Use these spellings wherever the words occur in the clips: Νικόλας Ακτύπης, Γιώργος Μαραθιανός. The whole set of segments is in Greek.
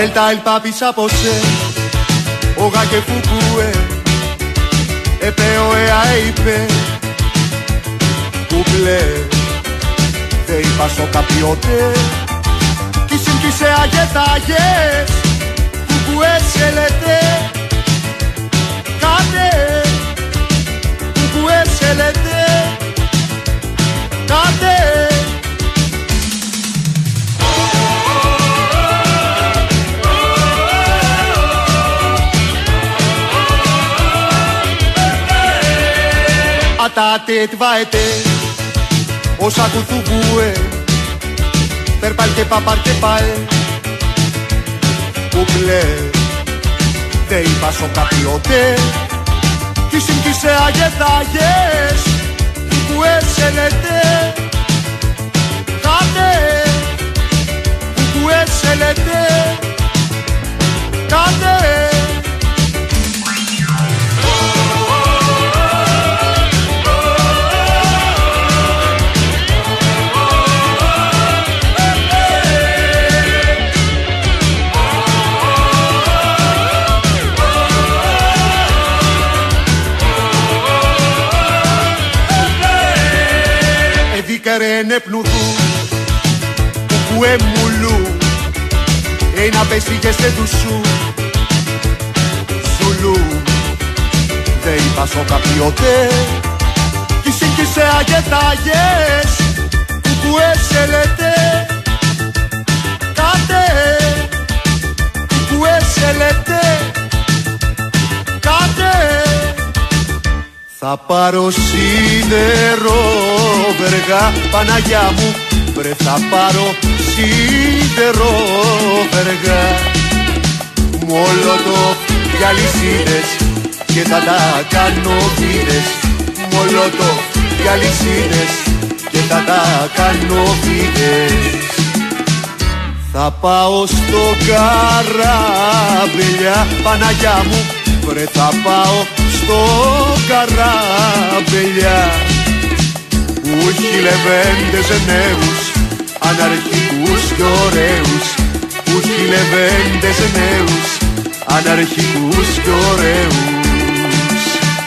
El tal papi sapoche, oga que fukue, epeoeaipe, kuple, te ipaso kapiote, kisim kise agetages, fukue selete, kate, fukue selete, kate. Atate tvaete, osa kuthubue, perpalke pae, kuple, te ipaso kapiote, kisim kise agetages, kukue selete, kate, kukue selete, kate. Καρένε πνουδού, κουκουέ μουλού, ένα πεσί και σε δουσού, σουλού, δε είπασο καπιωτέ, κυσίκησε αγεταγές, κουκουέ σελετέ, κάτε, κουκουέ σελετέ, κάτε. Θα πάρω σίδερο, βεργά, Παναγιά μου, βρε θα πάρω σίδερο, βεργά. Μολοτοφ για λυσίδες και θα τα κάνω φίδες. Μολοτοφ για λυσίδες και θα τα κάνω φίδες. Θα πάω στο καράβιλια, Παναγιά μου, βρε θα πάω στο καράβελιά που έχει λεβέντες νέους, αναρχικούς και ωραίους, που έχει λεβέντες νέους, αναρχικούς και ωραίους.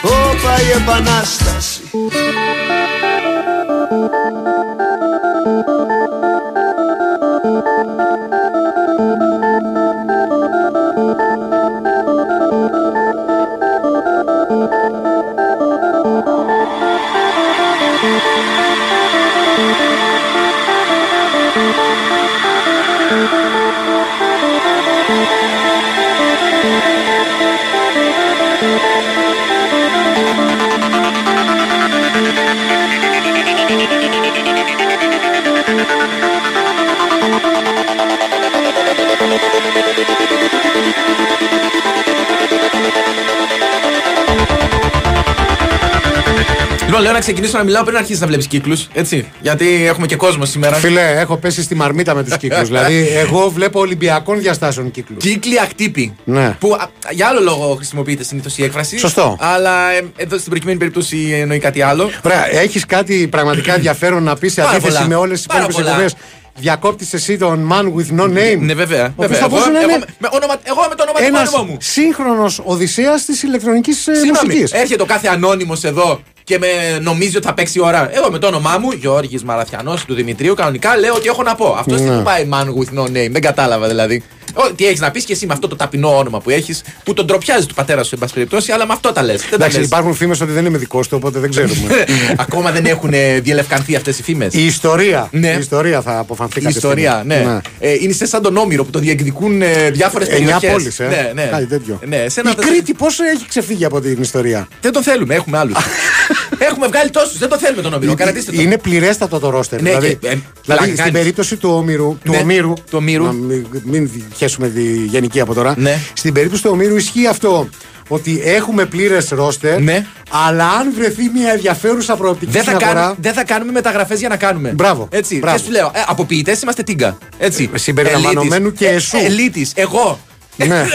Όπα η Επανάσταση. Λοιπόν, λέω να ξεκινήσω να μιλάω πριν αρχίσεις να βλέπεις κύκλους, έτσι. Γιατί έχουμε και κόσμο σήμερα. Φίλε, έχω πέσει στη μαρμίτα με τους κύκλους. Δηλαδή, εγώ βλέπω Ολυμπιακών διαστάσεων κύκλους. Κύκλοι Ακτύπη. Ναι. Που για άλλο λόγο χρησιμοποιείται συνήθως η έκφραση. Σωστό. Αλλά εδώ στην προκειμένη περίπτωση εννοεί κάτι άλλο. Ωραία, έχεις κάτι πραγματικά ενδιαφέρον να πεις σε αντίθεση με όλες τις υπόλοιπες εκπομπές? Διακόπτησες εσύ τον man with no name. Ναι, βέβαια. Εγώ με το όνομα του μάνου μου. Σύγχρονος Οδυσσέας της ηλεκτρονικής μουσικής. Έρχεται ο κάθε ανώνυμος εδώ και με νομίζει ότι θα παίξει ώρα. Εγώ με το όνομά μου, Γιώργης Μαραθιανός του Δημητρίου, κανονικά λέω ότι έχω να πω. Αυτό τι πάει man with no name, δεν κατάλαβα δηλαδή. Τι έχεις να πεις και εσύ με αυτό το ταπεινό όνομα που έχεις, που τον ντροπιάζει του πατέρα σου, εν πάση περιπτώσει, αλλά με αυτό τα λες. Εντάξει, υπάρχουν φήμες ότι δεν είμαι δικός του, οπότε δεν ξέρουμε. Ακόμα δεν έχουν διελευκανθεί αυτές οι φήμες. Η ιστορία. Ναι. Η ιστορία θα αποφανθεί κάποια στιγμή. Η ιστορία, ναι. Είναι σαν τον Όμηρο που το διεκδικούν διάφορες περιοχές. 9 πόλεις, ναι. Κάτι τέτοιο. Ναι, η Κρήτη πώς έχει ξεφύγει από την ιστορία? Δεν τον θέλουμε, έχουμε άλλους. Έχουμε βγάλει τόσους, δεν το θέλουμε τον Όμηρο. Κρατήστε το. Είναι πληρέστατο το ρόστερ. Ναι, δηλαδή στην περίπτωση του Όμηρου. Μην χέσουμε τη γενική από τώρα. Ναι. Στην περίπτωση του Ομήρου ισχύει αυτό. Ότι έχουμε πλήρες ρόστερ. Ναι. Αλλά αν βρεθεί μια ενδιαφέρουσα προοπτική στην αγορά, δεν θα κάνουμε μεταγραφές για να κάνουμε. Μπράβο. Έτσι. Και σου λέω, από ποιητές είμαστε τίγκα. Έτσι. Συμπεριλαμβανομένου και εσού. Ελίτης, εγώ. Ναι.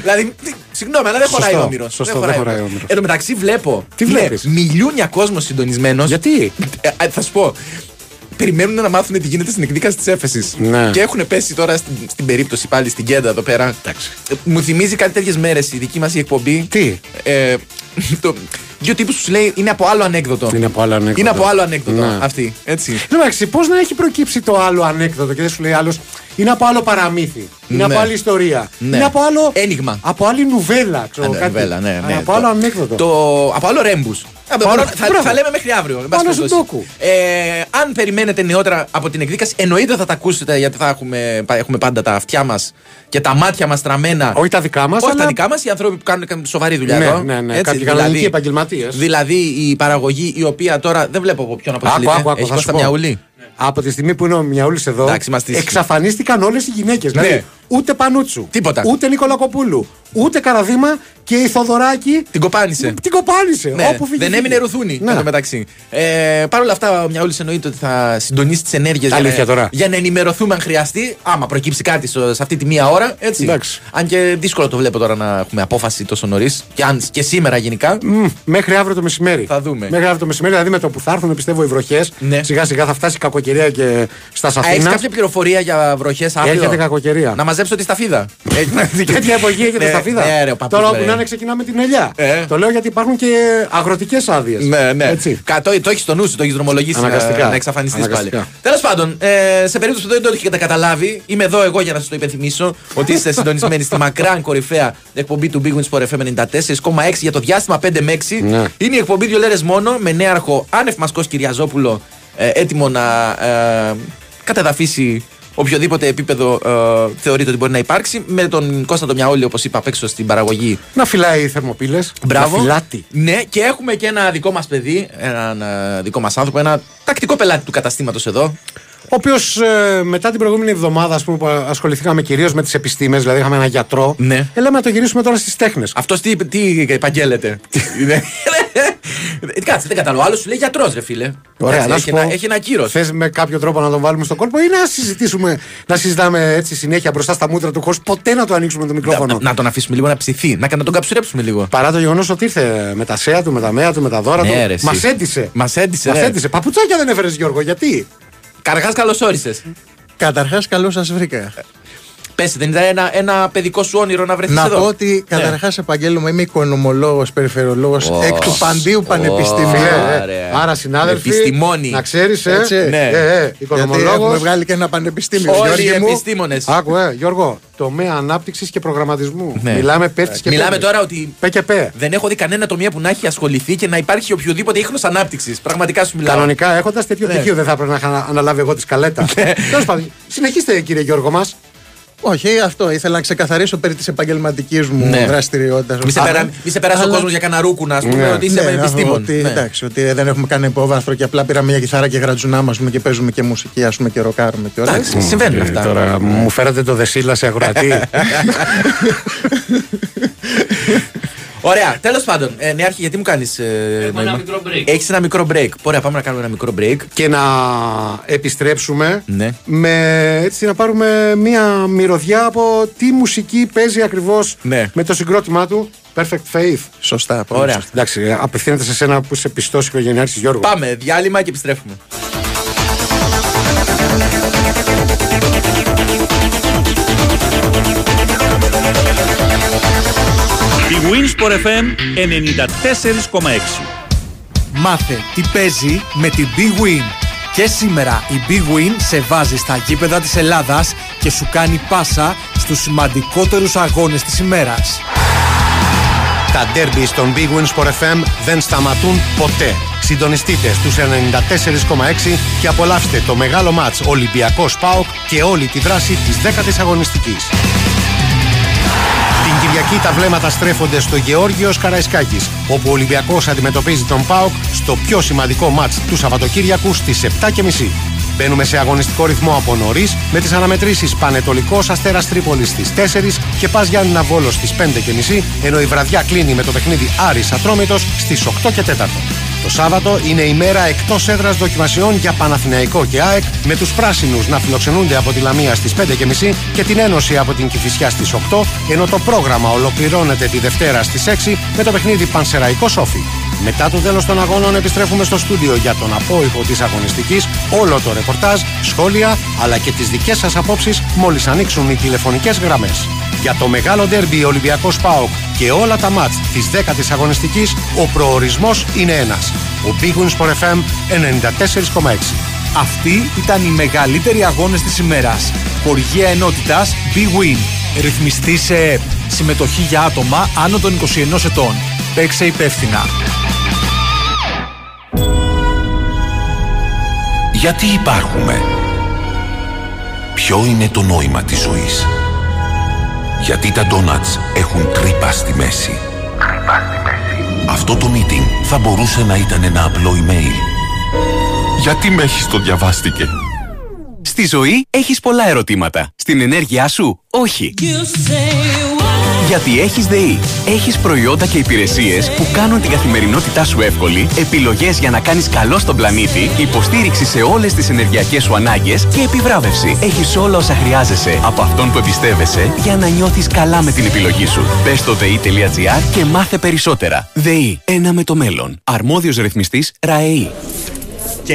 Δηλαδή, συγγνώμη, αλλά δεν χωράει ο Όμηρος. Σωστό, δεν χωράει ο Όμηρος. Εν τω μεταξύ βλέπω. Τι βλέπεις? Μιλούνια κόσμο συντονισμένο. Γιατί? Θα σου πω. περιμένουν να μάθουν τι γίνεται στην εκδίκαση της έφεσης. Ναι. Και έχουν πέσει τώρα στην περίπτωση πάλι στην Κέντα εδώ πέρα. Εντάξει. Μου θυμίζει κάτι τέτοιες μέρες η δική μας η εκπομπή. Τι? Δύο τύπους σου λέει είναι από άλλο ανέκδοτο. Είναι από άλλο ανέκδοτο. Ναι. Αυτή. Έτσι. Εντάξει, πώς να έχει προκύψει το άλλο ανέκδοτο και δεν σου λέει άλλος. Είναι από άλλο παραμύθι. Είναι από άλλη ιστορία. Ναι. Είναι από άλλο. Ένιγμα. Από άλλη νουβέλα. Ξέρω, νουβέλα, ναι, ναι. Από άλλο ανέκδοτο. Από άλλο ρέμπους. Θα λέμε μέχρι αύριο. Πάνω στον τόκο. Αν περιμένετε νεότερα από την εκδίκαση, εννοείται θα τα ακούσετε γιατί θα έχουμε πάντα τα αυτιά μας και τα μάτια μας στραμμένα. Όχι τα δικά μας. Όχι αλλά... τα δικά μας, οι άνθρωποι που κάνουν σοβαρή δουλειά. Ναι, εδώ, ναι, ναι. Έτσι, κάποιοι κανονικοί επαγγελματίες. Δηλαδή η παραγωγή η οποία τώρα δεν βλέπω από ποιον αποσυλληφθεί. Έχει στα Μιαούλη. Από τη στιγμή που είναι ο Μιαούλης εδώ, εξαφανίστηκαν όλες οι γυναίκες. Ναι. Δηλαδή, ούτε Πανούτσου, τίποτα. Ούτε Νικολακοπούλου, ούτε Καραδίμα και η Θοδωράκη. Την κοπάνισε. Ναι. Όπου δεν έμεινε ρουθούνη εδώ μεταξύ. Παρ' όλα αυτά, ο Μιαούλης εννοείται ότι θα συντονίσει τις ενέργειες για να ενημερωθούμε αν χρειαστεί. Άμα προκύψει κάτι σε αυτή τη μία ώρα. Έτσι. Αν και δύσκολο το βλέπω τώρα να έχουμε απόφαση τόσο νωρίς. Και σήμερα γενικά. Μέχρι αύριο το μεσημέρι. Θα δούμε. Μέχρι αύριο το μεσημέρι, δηλαδή με το που θα έρθουν, πιστεύω, οι βροχές. Σιγά-σιγά θα φτάσει η κακοκαιρία και στα Αθήνα. Έχεις κάποια πληροφορία για βροχές αύριο? Έρχεται κακοκαιρία. Να μαζέψω τη σταφίδα. Τέτοια εποχή έχετε σταφίδα. Τώρα όπου να είναι ξεκινάμε την ελιά. Το λέω γιατί υπάρχουν και αγροτικές άδειες. Ναι, ναι. Το έχεις στο νου σου, το έχεις δρομολογήσει να εξαφανιστείς πάλι. Τέλος πάντων, σε περίπτωση που δεν το έχετε καταλάβει, είμαι εδώ εγώ για να σας το υπενθυμίσω ότι είστε συντονισμένοι στη μακράν κορυφαία εκπομπή του Big Wings for FM 94,6 για το διάστημα 5 με 6. Είναι η εκπομπή 2 λέρες μόνο με νέαρχο άνευ Μασκός Κυριαζόπουλο. Έτοιμο να καταδαφίσει οποιοδήποτε επίπεδο θεωρείται ότι μπορεί να υπάρξει. Με τον Κώστα τον Μιαόλη, όπως είπα, απ' έξω στην παραγωγή. Να φυλάει θερμοπύλες. Μπράβο. Να φυλάτη. Ναι, και έχουμε και ένα δικό μας παιδί, έναν δικό μας άνθρωπο, ένα τακτικό πελάτη του καταστήματος εδώ. Ο οποίος μετά την προηγούμενη εβδομάδα, ας πούμε, που ασχοληθήκαμε κυρίως με τις επιστήμες, δηλαδή είχαμε έναν γιατρό. Ναι. Έλαμε να το γυρίσουμε τώρα στις τέχνες. Αυτός τι επαγγέλλεται? Κάτσε, δεν κατάλαβα. Άλλο σου λέει γιατρός, ρε φίλε. Ωραία, έχει ένα κύρος. Θες με κάποιο τρόπο να τον βάλουμε στον κόλπο ή να συζητάμε έτσι συνέχεια μπροστά στα μούτρα του χωρίς ποτέ να το ανοίξουμε το μικρόφωνο? Να τον αφήσουμε λίγο να ψηθεί, να τον καψουρέψουμε λίγο. Παρά το γεγονός ότι ήρθε με τα ΣΕΑ του, με τα ΜΕΑ του, με τα δώρα του. Μας έντυσε. Παπουτσάκια δεν έφερες, Γιώργο, γιατί? Καταρχάς, καλώς όρισες. Καταρχάς, καλώς σας βρήκα. Πες, δεν ήταν ένα παιδικό σου όνειρο να βρεθείς εδώ? Να πω ότι καταρχάς επαγγέλωμα είμαι οικονομολόγος, περιφερειολόγος εκ του Παντίου Πανεπιστημίου. Άρα, συνάδελφοι, επιστημόνι. Να ξέρεις, οικονομολόγος. Έχουμε βγάλει και ένα πανεπιστήμιο. Όλοι οι επιστήμονες. Άκου, Γιώργο. Τομέα ανάπτυξης και προγραμματισμού. Ναι. Μιλάμε πέφτης και μιλάμε πέφτης. Τώρα ότι δεν έχω δει κανένα τομέα που να έχει ασχοληθεί και να υπάρχει οποιοδήποτε ίχνος ανάπτυξης. Πραγματικά σου μιλάω. Κανονικά έχοντας τέτοιο πτυχίο δεν θα πρέπει να αναλάβει εγώ τη σκαλέτα. Τέλος πάντων, συνεχίστε, κύριε Γιώργο μας. Όχι, αυτό ήθελα να ξεκαθαρίσω περί της επαγγελματικής μου δραστηριότητας. Μη σε περάσει ο κόσμος για καναρούκουνα, ας πούμε, ότι είσαι πανεπιστήμων. Εντάξει, ότι δεν έχουμε κανένα υπόβαθρο και απλά πήραμε μια κιθάρα και γρατζουνάμα και παίζουμε και μουσική, ας πούμε, και ροκάρουμε και όλα. Εντάξει, συμβαίνουν αυτά. Τώρα μου φέρατε το Δεσίλα σε αγροατή. Ωραία, τέλος πάντων. Νεάρχη, γιατί μου κάνεις. Έχουμε ένα μικρό break. Έχεις ένα μικρό break. Ωραία, πάμε να κάνουμε ένα μικρό break. Και να επιστρέψουμε. Ναι. Έτσι να πάρουμε μία μυρωδιά από τι μουσική παίζει ακριβώς με το συγκρότημά του. Perfect Faith. Σωστά. Ωραία. Εντάξει, απευθύνεται σε σένα που είσαι πιστός οικογενειάρχης, Γιώργο. Πάμε, διάλειμμα και επιστρέφουμε. Winsport FM 94,6. Μάθε τι παίζει με την Big Win. Και σήμερα η Big Win σε βάζει στα γήπεδα της Ελλάδας και σου κάνει πάσα στους σημαντικότερους αγώνες της ημέρας. Τα ντέρμπι στον Big Win Sport FM δεν σταματούν ποτέ. Συντονιστείτε στους 94,6 και απολαύστε το μεγάλο μάτς Ολυμπιακός ΠΑΟΚ και όλη τη δράση της 10ης αγωνιστικής. Κυριακή τα βλέμματα στρέφονται στο Γεώργιος Καραϊσκάκης, όπου ο Ολυμπιακός αντιμετωπίζει τον ΠΑΟΚ στο πιο σημαντικό μάτς του Σαββατοκύριακου στις 7.30. Μπαίνουμε σε αγωνιστικό ρυθμό από νωρίς με τις αναμετρήσεις Πανετολικός Αστέρας Τρίπολης στις 4 και Πας Γιάννηνα Βόλος στις 5.30, ενώ η βραδιά κλείνει με το παιχνίδι Άρης Ατρόμητος στις 8 και 4. Το Σάββατο είναι η μέρα εκτός έδρας δοκιμασιών για Παναθηναϊκό και ΑΕΚ, με τους πράσινους να φιλοξενούνται από τη Λαμία στις 5.30 και την Ένωση από την Κηφισιά στις 8, ενώ το πρόγραμμα ολοκληρώνεται τη Δευτέρα στις 6 με το παιχνίδι Πανσεραϊκό Σόφι. Μετά το τέλος των αγώνων επιστρέφουμε στο στούντιο για τον απόϊχο της αγωνιστικής, όλο το ρεπορτάζ, σχόλια αλλά και τις δικές σας απόψεις μόλις ανοίξουν οι τηλεφωνικές γραμμές. Για το μεγάλο ντέρμπι Ολυμπιακός ΠΑΟΚ και όλα τα μάτς της 10ης αγωνιστικής, ο προορισμός είναι ένας. Ο Big Win Sport FM 94,6. Αυτοί ήταν οι μεγαλύτεροι αγώνες της ημέρας. Χορηγία ενότητας Big Win. Ρυθμιστή σε ΕΕΠ. Συμμετοχή για άτομα άνω των 21 ετών. Παίξε υπεύθυνα. Γιατί υπάρχουμε? Ποιο είναι το νόημα της ζωής? Γιατί τα ντόνατς έχουν τρύπα στη μέση? Αυτό το meeting θα μπορούσε να ήταν ένα απλό email. Γιατί με έχεις το διαβάστηκε? Στη ζωή έχεις πολλά ερωτήματα. Στην ενέργειά σου, όχι. Γιατί έχεις ΔΕΗ. Έχεις προϊόντα και υπηρεσίες που κάνουν την καθημερινότητά σου εύκολη, επιλογές για να κάνεις καλό στον πλανήτη, υποστήριξη σε όλες τις ενεργειακές σου ανάγκες και επιβράβευση. Έχεις όλα όσα χρειάζεσαι από αυτόν που εμπιστεύεσαι για να νιώθεις καλά με την επιλογή σου. Μπες στο dei.gr και μάθε περισσότερα. ΔΕΗ. Ένα με το μέλλον. Αρμόδιος ρυθμιστής ΡΑΕΗ. Και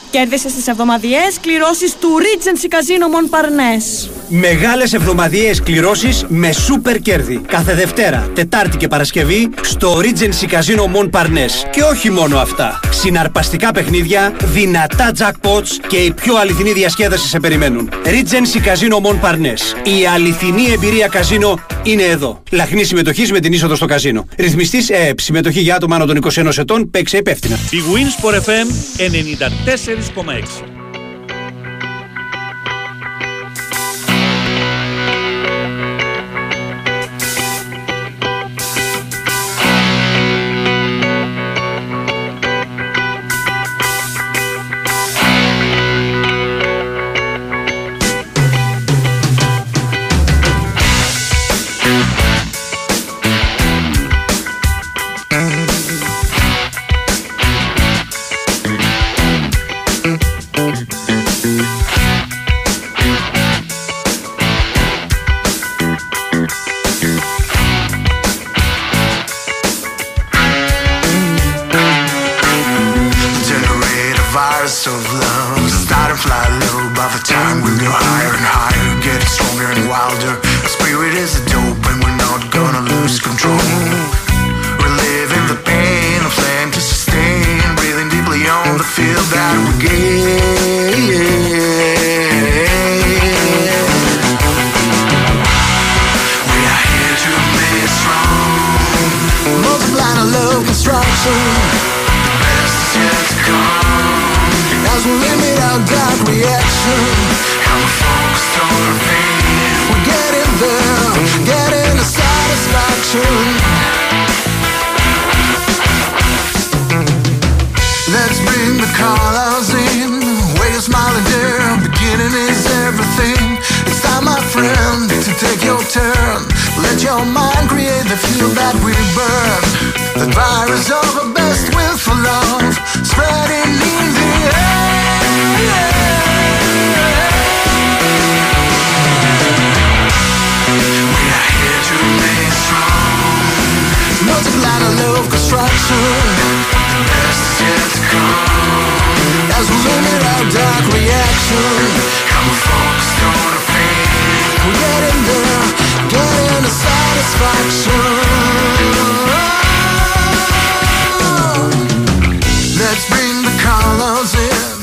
Κέρδισε στις εβδομαδιαίες κληρώσεις του Regency Casino Mon Parnes. Μεγάλες εβδομαδιαίες κληρώσεις με σούπερ κέρδη. Κάθε Δευτέρα, Τετάρτη και Παρασκευή στο Regency Casino Mon Parnes. Και όχι μόνο αυτά. Συναρπαστικά παιχνίδια, δυνατά jackpots και η πιο αληθινή διασκέδαση σε περιμένουν. Regency Casino Mon Parnes. Η αληθινή εμπειρία καζίνο είναι εδώ. Λαχνή συμμετοχής με την είσοδο στο καζίνο. Ρυθμιστής ΕΕΠ. Συμμετοχή για άτομα άνω των 21 ετών. Παίξε υπεύθυνα. Η Winsport FM 94.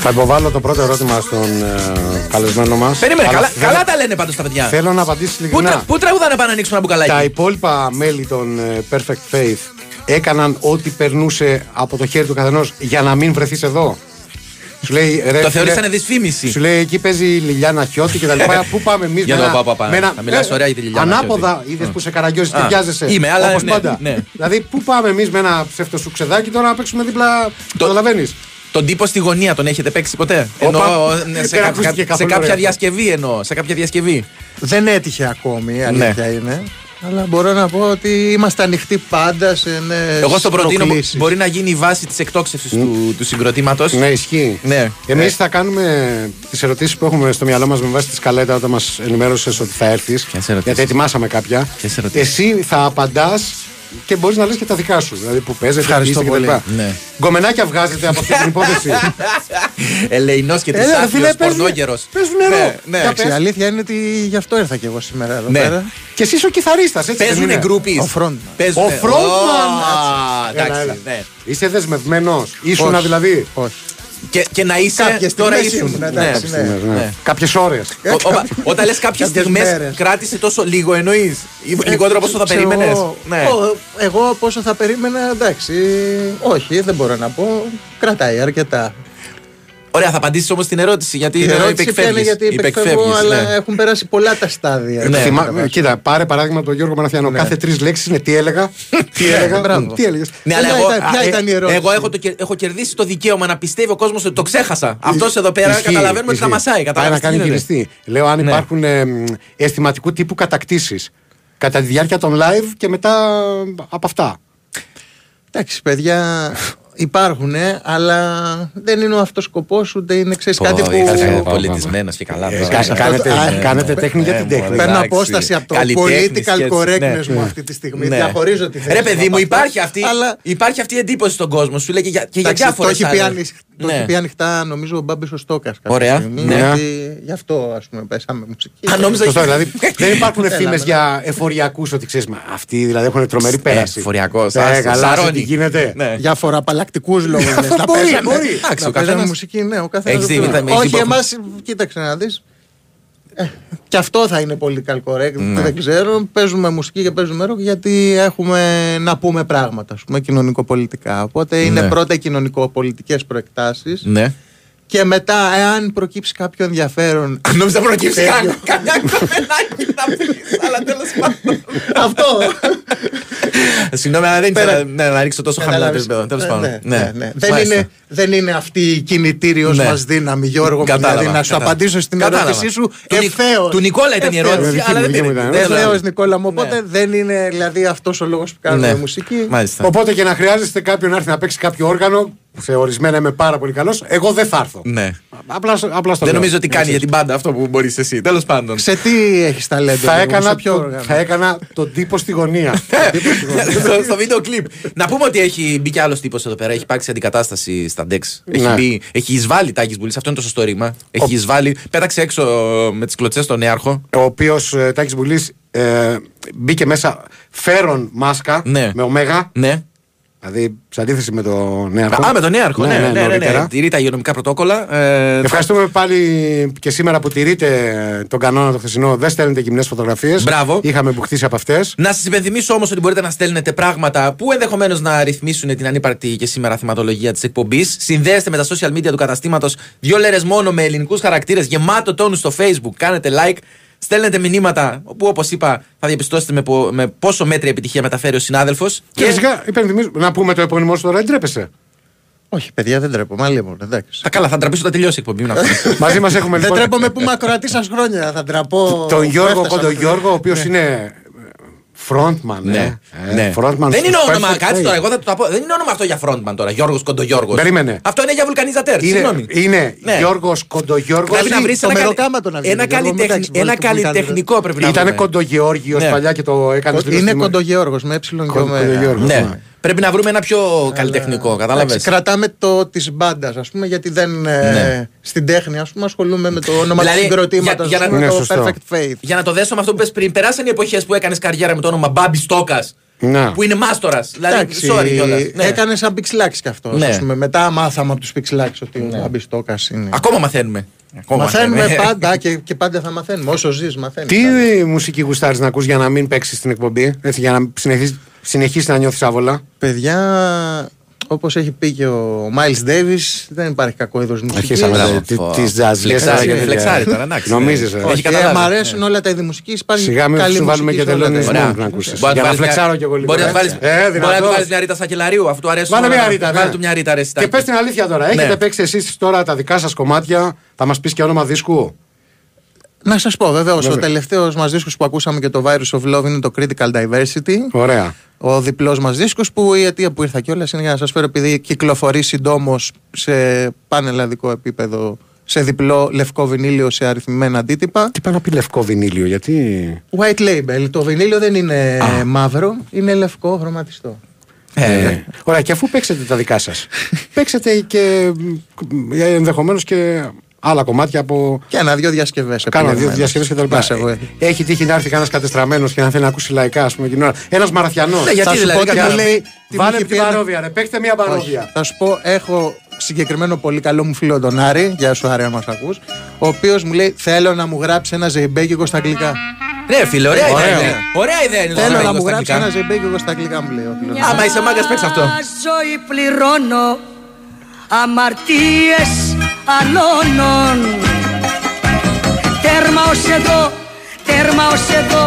Θα υποβάλω το πρώτο ερώτημα στον καλεσμένο μας. Περίμενε, καλά τα λένε πάντως τα παιδιά. Θέλω να απαντήσεις ειλικρινά. Πού τραγουδάνε πάνω να ανοίξουν ένα μπουκαλάκι? Τα υπόλοιπα μέλη των Perfect Faith έκαναν ό,τι περνούσε από το χέρι του καθενός για να μην βρεθείς εδώ. Το θεωρήσανε δυσφήμιση. Σου λέει εκεί παίζει η Λιλιάνα Χιώτη και τα λοιπά. Πού πάμε εμείς με ένα. Θα μιλάς ωραία για τη Λιλιάνα. Ανάποδα είδες που σε καραγκιόζει και βιάζεσαι. Είμαι, αλλά όπως πάντα. Δηλαδή πού πάμε εμείς με ένα ψεύτο σουξεδάκι τώρα να παίξουμε δίπλα. Το καταλαβαίνεις. Τον τύπο στη γωνία τον έχετε παίξει ποτέ? Σε κάποια διασκευή εννοώ. Δεν έτυχε ακόμη, η αλήθεια είναι. Αλλά μπορώ να πω ότι είμαστε ανοιχτοί πάντα σε νέες. Εγώ στο προτείνω μπορεί να γίνει η βάση της εκτόξευσης του συγκροτήματος. Ναι, ισχύει. Ναι. Εμείς θα κάνουμε τις ερωτήσεις που έχουμε στο μυαλό μας με βάση τη σκαλέτα όταν μας ενημέρωσες ότι θα έρθεις. Γιατί ετοιμάσαμε κάποια. Εσύ θα απαντάς και μπορείς να λες και τα δικά σου. Δηλαδή που παίζετε. Ευχαριστώ πολύ. Ναι. Γκομενάκια βγάζετε από αυτή την υπόθεση. Ελεεινός και της Άφιλος Πορνόγερος. Παίζουν νερό. Η αλήθεια είναι ότι γι' αυτό ήρθα και εγώ σήμερα εδώ πέρα. Και εσύ είσαι ο κιθαρίστας, έτσι? Παίζουνε γκρουπίς. Ο φρόντμαν. Ο φρόντμαν. Είσαι δεσμευμένος? Ήσουνα δηλαδή? Όχι. Και να είσαι τώρα ήσουν. Κάποιες ώρες. Όταν λες κάποιες στιγμές, κράτησε τόσο λίγο εννοείς? Λιγότερο από όσο θα περίμενες? Εγώ πόσο θα περίμενα, εντάξει, όχι, δεν μπορώ να πω. Κρατάει αρκετά. Ωραία, θα απαντήσεις όμως την ερώτηση, γιατί υπεκφεύγεις, αλλά έχουν περάσει πολλά τα στάδια. Κοίτα, πάρε παράδειγμα τον Γιώργο Μαραθιανό. Κάθε τρεις λέξεις είναι τι έλεγα, τι έλεγες. Ναι, αλλά εγώ έχω κερδίσει το δικαίωμα να πιστεύει ο κόσμος ότι το ξέχασα. Αυτός εδώ πέρα καταλαβαίνουμε ότι θα μασάει. Πάει να κάνει γυριστή. Λέω αν υπάρχουν αισθηματικού τύπου κατακτήσεις κατά τη διάρκεια των live και μετά από αυτά. Εντάξει, παιδιά. Υπάρχουν, αλλά δεν είναι ο αυτός σκοπός, ούτε είναι, ξέρεις, κάτι που. Πολιτισμένος και καλά. Κάνετε τέχνη για την τέχνη. Παίρνω απόσταση από το political correctness μου αυτή τη στιγμή. Διαχωρίζω τη θέση. Ρε παιδί μου, υπάρχει αυτή η εντύπωση στον κόσμο. Σου λέει και για διάφορα πράγματα. Το έχει πει ανοιχτά, νομίζω, ο Μπάμπης ο Στόκας. Ωραία. Γι' αυτό, ας πούμε, πέσαμε μουσική. Δεν υπάρχουν φήμες για εφοριακούς ότι ξέρεις, αυτοί δηλαδή έχουν τρομερή πέραση. Εφοριακός. Τι γίνεται. Για φοραπαλλακτικούς λόγους. Μπορεί. Να παίζαμε μουσική, ναι, ο καθένας. Όχι, εμάς, κοίταξε να δεις. Και αυτό θα είναι πολύ καλκορέκτ. Δεν ξέρω. Παίζουμε μουσική και παίζουμε ροκ γιατί έχουμε να πούμε πράγματα, ας πούμε, κοινωνικοπολιτικά. Οπότε είναι πρώτα οι κοινωνικοπολιτικές προεκτάσεις. Ναι. Και μετά, εάν προκύψει κάποιο ενδιαφέρον. Νόμιζα προκύψει καμιά κομμενάκι να πεις, αλλά τέλος πάντων. Αυτό. Συγγνώμη, αλλά δεν ήθελα να ρίξω τόσο χαμηλά. Τέλος πάντων. Δεν είναι αυτή η κινητήριος μας δύναμη, Γιώργο. Δηλαδή, να σου απαντήσω στην ερώτησή σου ευθέως. Του Νικόλα ήταν η ερώτηση, αλλά δεν ήταν. Ευθέως, Νικόλα μου. Οπότε δεν είναι δηλαδή αυτός ο λόγος που κάνουμε μουσική. Οπότε και να χρειάζεστε κάποιον να έρθει να παίξει κάποιο όργανο. Σε ορισμένα είμαι πάρα πολύ καλός. Εγώ δεν θα έρθω. Ναι. Απλά στο δεν νομίζω ότι κάνει για την πάντα αυτό που μπορείς εσύ. Τέλος πάντων. Σε τι έχεις ταλέντο? Θα έκανα τον τύπο στη γωνία. Στο βίντεο κλιπ. Να πούμε ότι έχει μπει κι άλλος τύπος εδώ πέρα. Έχει υπάρξει αντικατάσταση στα Ντεξ. Έχει εισβάλει Τάκης Μπουλής. Αυτό είναι το σωστό ρήγμα. Έχει εισβάλει. Πέταξε έξω με τις κλωτσές τον νέαρχο. Ο οποίος Τάκης Μπουλής μπήκε μέσα φέρον μάσκα με ωμέγα. Δηλαδή, σε αντίθεση με τον νέαρχο. Α, με τον νέαρχο, ναι. Τηρεί τα υγειονομικά πρωτόκολλα. Ευχαριστούμε πάλι και σήμερα που τηρείτε τον κανόνα το χθεσινό. Δεν στέλνετε γυμνές φωτογραφίες. Μπράβο. Είχαμε μπουκτήσει από αυτές. Να σας υπενθυμίσω όμως ότι μπορείτε να στέλνετε πράγματα που ενδεχομένως να ρυθμίσουν την ανύπαρκτη και σήμερα θεματολογία της εκπομπής. Συνδέεστε με τα social media του καταστήματος. 2 λέρες μόνο με ελληνικούς χαρακτήρες. Γεμάτο τόνου στο Facebook. Κάνετε like. Στέλνετε μηνύματα που, όπως είπα, θα διαπιστώσετε με πόσο μέτρη επιτυχία μεταφέρει ο συνάδελφος. Και φυσικά, να πούμε το επώνυμό σου τώρα, ντρέπεσαι? Όχι, παιδιά, δεν τρέπομαι. Άλλη μόνο, εντάξει. Καλά, θα ντραπήσω όταν τελειώσει η εκπομπή. Μαζί μας έχουμε λοιπόν. Δεν τρέπομαι που με ακροατήσας χρόνια. Θα ντραπώ. Τον Γιώργο Κοντογιώργο, ο οποίος είναι. Frontman, frontman. Δεν είναι όνομα, κάτσε τώρα. Εγώ θα το πω. Δεν είναι όνομα αυτό για frontman τώρα. Γιώργος Κοντογιώργος. Περίμενε. Αυτό είναι για βουλκανιζατέρ. Συγγνώμη. Είναι Γιώργος Κοντογιώργος. Πρέπει να βρει ένα καλλιτεχνικό. Ήτανε Κοντογεώργιος παλιά και το έκανε. Είναι Κοντογεώργος με ε. Πρέπει να βρούμε ένα πιο καλλιτεχνικό, κατάλαβες. Κρατάμε το της μπάντας, ας πούμε, γιατί δεν στην τέχνη, ας πούμε, ασχολούμαι με το όνομα του συγκροτήματος. Το Perfect Faith. Για να το δέσω με αυτό που πες πριν, περάσαν οι εποχές που έκανες καριέρα με το όνομα Μπάμπης Στόκας. Να. Που είναι μάστορας. Δηλαδή, έκανε σαν πιξλάξ και αυτό. Ναι. Μετά μάθαμε από τους πιξλάξ ότι ο Αμπιστόκας είναι. Ακόμα μαθαίνουμε. Μαθαίνουμε πάντα και πάντα θα μαθαίνουμε. Όσο ζεις, μαθαίνεις. Τι μουσική γουστάρεις να ακούς για να μην παίξεις στην εκπομπή, έτσι, για να συνεχίσεις να νιώθεις άβολα? Παιδιά, όπως έχει πει και ο Miles Davis, δεν υπάρχει κακό είδος μουσικής. Αρχίσαμε τις jazz. Νομίζεις. Μ' αρέσουν όλα τα είδη μουσικής. Σιγά μην σου βάλουμε και τελώνες μόνο να ακούσεις. Για να φλεξάρω και εγώ λίγο. Μπορεί να βάλεις μια ρήτα Σακελαρίου, αφού του αρέσουν. Βάλε του μια ρήτα. Και πες την αλήθεια τώρα. Έχετε παίξει εσείς τώρα τα δικά σας κομμάτια, θα μας πεις και όνομα δίσκου? Να σας πω, βεβαίως. Ο τελευταίος μας δίσκος που ακούσαμε και το Virus of Love είναι το Critical Diversity. Ωραία. Ο διπλός μας δίσκος, που η αιτία που ήρθα κιόλας είναι για να σας φέρω, επειδή κυκλοφορεί συντόμως σε πανελλαδικό επίπεδο, σε διπλό λευκό βινίλιο, σε αριθμημένα αντίτυπα. Τι πάει να πει λευκό βινίλιο, γιατί? White label. Το βινίλιο δεν είναι μαύρο, είναι λευκό χρωματιστό. Ωραία, και αφού παίξετε τα δικά σας, παίξετε και ενδεχομένως και άλλα κομμάτια από. Και ένα-δύο διασκευές. Κάνα δύο διασκευές και τα λοιπά. Έχει τύχει να έρθει κανένας κατεστραμμένος και να θέλει να ακούσει λαϊκά, ας πούμε, την ώρα. Ένας Μαραθιανός. Ναι, γιατί δηλαδή, λέει, βάλε την παρόβια, ρε, παίξτε μια παρόβια. Θα σου πω, έχω συγκεκριμένο πολύ καλό μου φίλο τον Άρη, γεια σου Άρη, αν μας ακούς, ο οποίος μου λέει, θέλω να μου γράψει ένα ζεϊμπέκικο στα αγγλικά. Ναι, φίλε, ωραία ιδέα. Ωραία ιδέα είναι. Θέλω να μου γράψει ένα ζεϊμπέκικο στα αγγλικά, μου λέει ο φίλος. Άμα είσαι μάγκας, παίξε αυτό. Ζωή πληρώνω, αμαρτίες αλώνων. Τέρμα ως εδώ, τέρμα ως εδώ,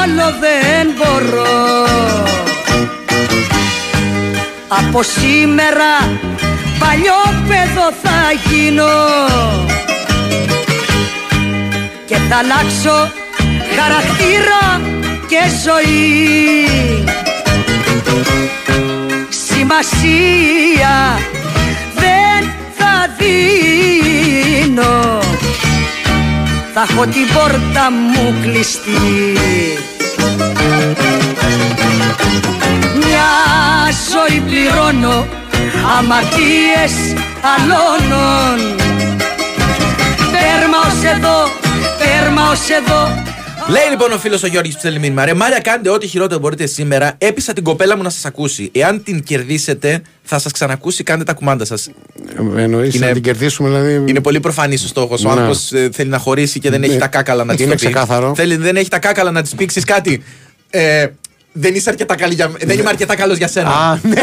άλλο δεν μπορώ. Από σήμερα παλιό παιδό θα γίνω και θα αλλάξω χαρακτήρα και ζωή. Σημασία δεν θα δίνω, θα έχω την πόρτα μου κλειστή. Μια ζωή πληρώνω, αμαρτίες αλώνων. Τέρμα ως εδώ, τέρμα ως εδώ. Λέει λοιπόν ο φίλος ο Γιώργης που στέλνει μήνυμα, ρε Μάρια, κάντε ό,τι χειρότερο μπορείτε σήμερα. Έπεισα την κοπέλα μου να σας ακούσει. Εάν την κερδίσετε, θα σας ξανακούσει. Κάντε τα κουμάντα σας. Εννοείς να την κερδίσουμε, δηλαδή. Είναι πολύ προφανής ο στόχος. Ο άνθρωπος θέλει να χωρίσει και δεν έχει τα κάκαλα να της πει. Θέλει, δεν έχει τα κάκαλα να της πήξεις κάτι. Δεν είσαι αρκετά καλή για... δεν είμαι αρκετά καλός για σένα. Α, ναι.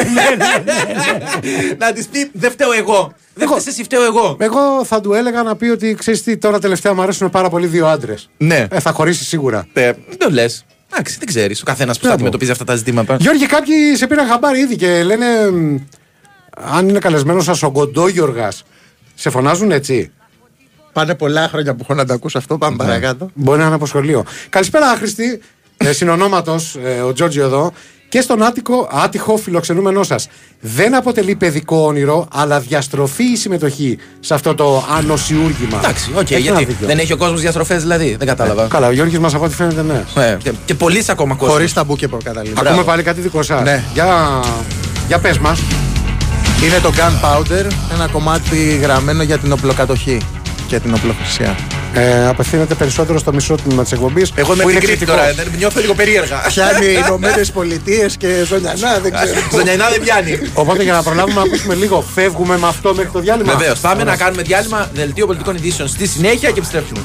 Να της πει, δεν φταίω εγώ. Δεν φταίω εσύ, φταίω εγώ. Εγώ θα του έλεγα να πει ότι, ξέρεις τι, τώρα τελευταία μου αρέσουν πάρα πολύ δύο άντρες. Ναι. Θα χωρίσει σίγουρα. Δεν το λες. Εντάξει, δεν ξέρεις. Ο καθένας που θα αντιμετωπίζει αυτά τα ζητήματα. Γιώργη, κάποιοι σε πήραν χαμπάρι ήδη και λένε, αν είναι καλεσμένος σας ο Κοντόγιοργας, σε φωνάζουν έτσι? Πάνε πολλά χρόνια που έχω να τα ακούσω αυτό. Πάμε παρακάτω. Μπορεί να είναι από σχολείο. Καλησπέρα, Χρυστη. Συνονόματος, ο Τζόρτζιο εδώ, και στον άτυχο φιλοξενούμενό σας. Δεν αποτελεί παιδικό όνειρο, αλλά διαστροφή η συμμετοχή σε αυτό το ανοσιούργημα. Εντάξει, οκ, γιατί δεν έχει ο κόσμος διαστροφές, δηλαδή. Δεν κατάλαβα. Καλά, ο Γιώργης μας από ό,τι φαίνεται, ναι. Και πολλοί ακόμα κόσμοι. Χωρίς ταμπού και προκαταλήψεις. Ακούμε πάλι κάτι δικό σας. Ναι. Για πες μας. Είναι το Gunpowder, ένα κομμάτι γραμμένο για την οπλοκατοχή και την οπλοχρησία. Απευθύνεται περισσότερο στο μισό τμήμα της εκπομπής. Εγώ είμαι κριτικός τώρα, νιώθω λίγο περίεργα. Πιάνει οι Ηνωμένες Πολιτείες και Ζωνιανά, δεν ξέρω. Ζωνιανά δεν πιάνει. Οπότε για να προλάβουμε να ακούσουμε λίγο, φεύγουμε με αυτό μέχρι το διάλειμμα. Βεβαίως, πάμε να κάνουμε διάλειμμα, δελτίο πολιτικών ειδήσεων στη συνέχεια και επιστρέφουμε.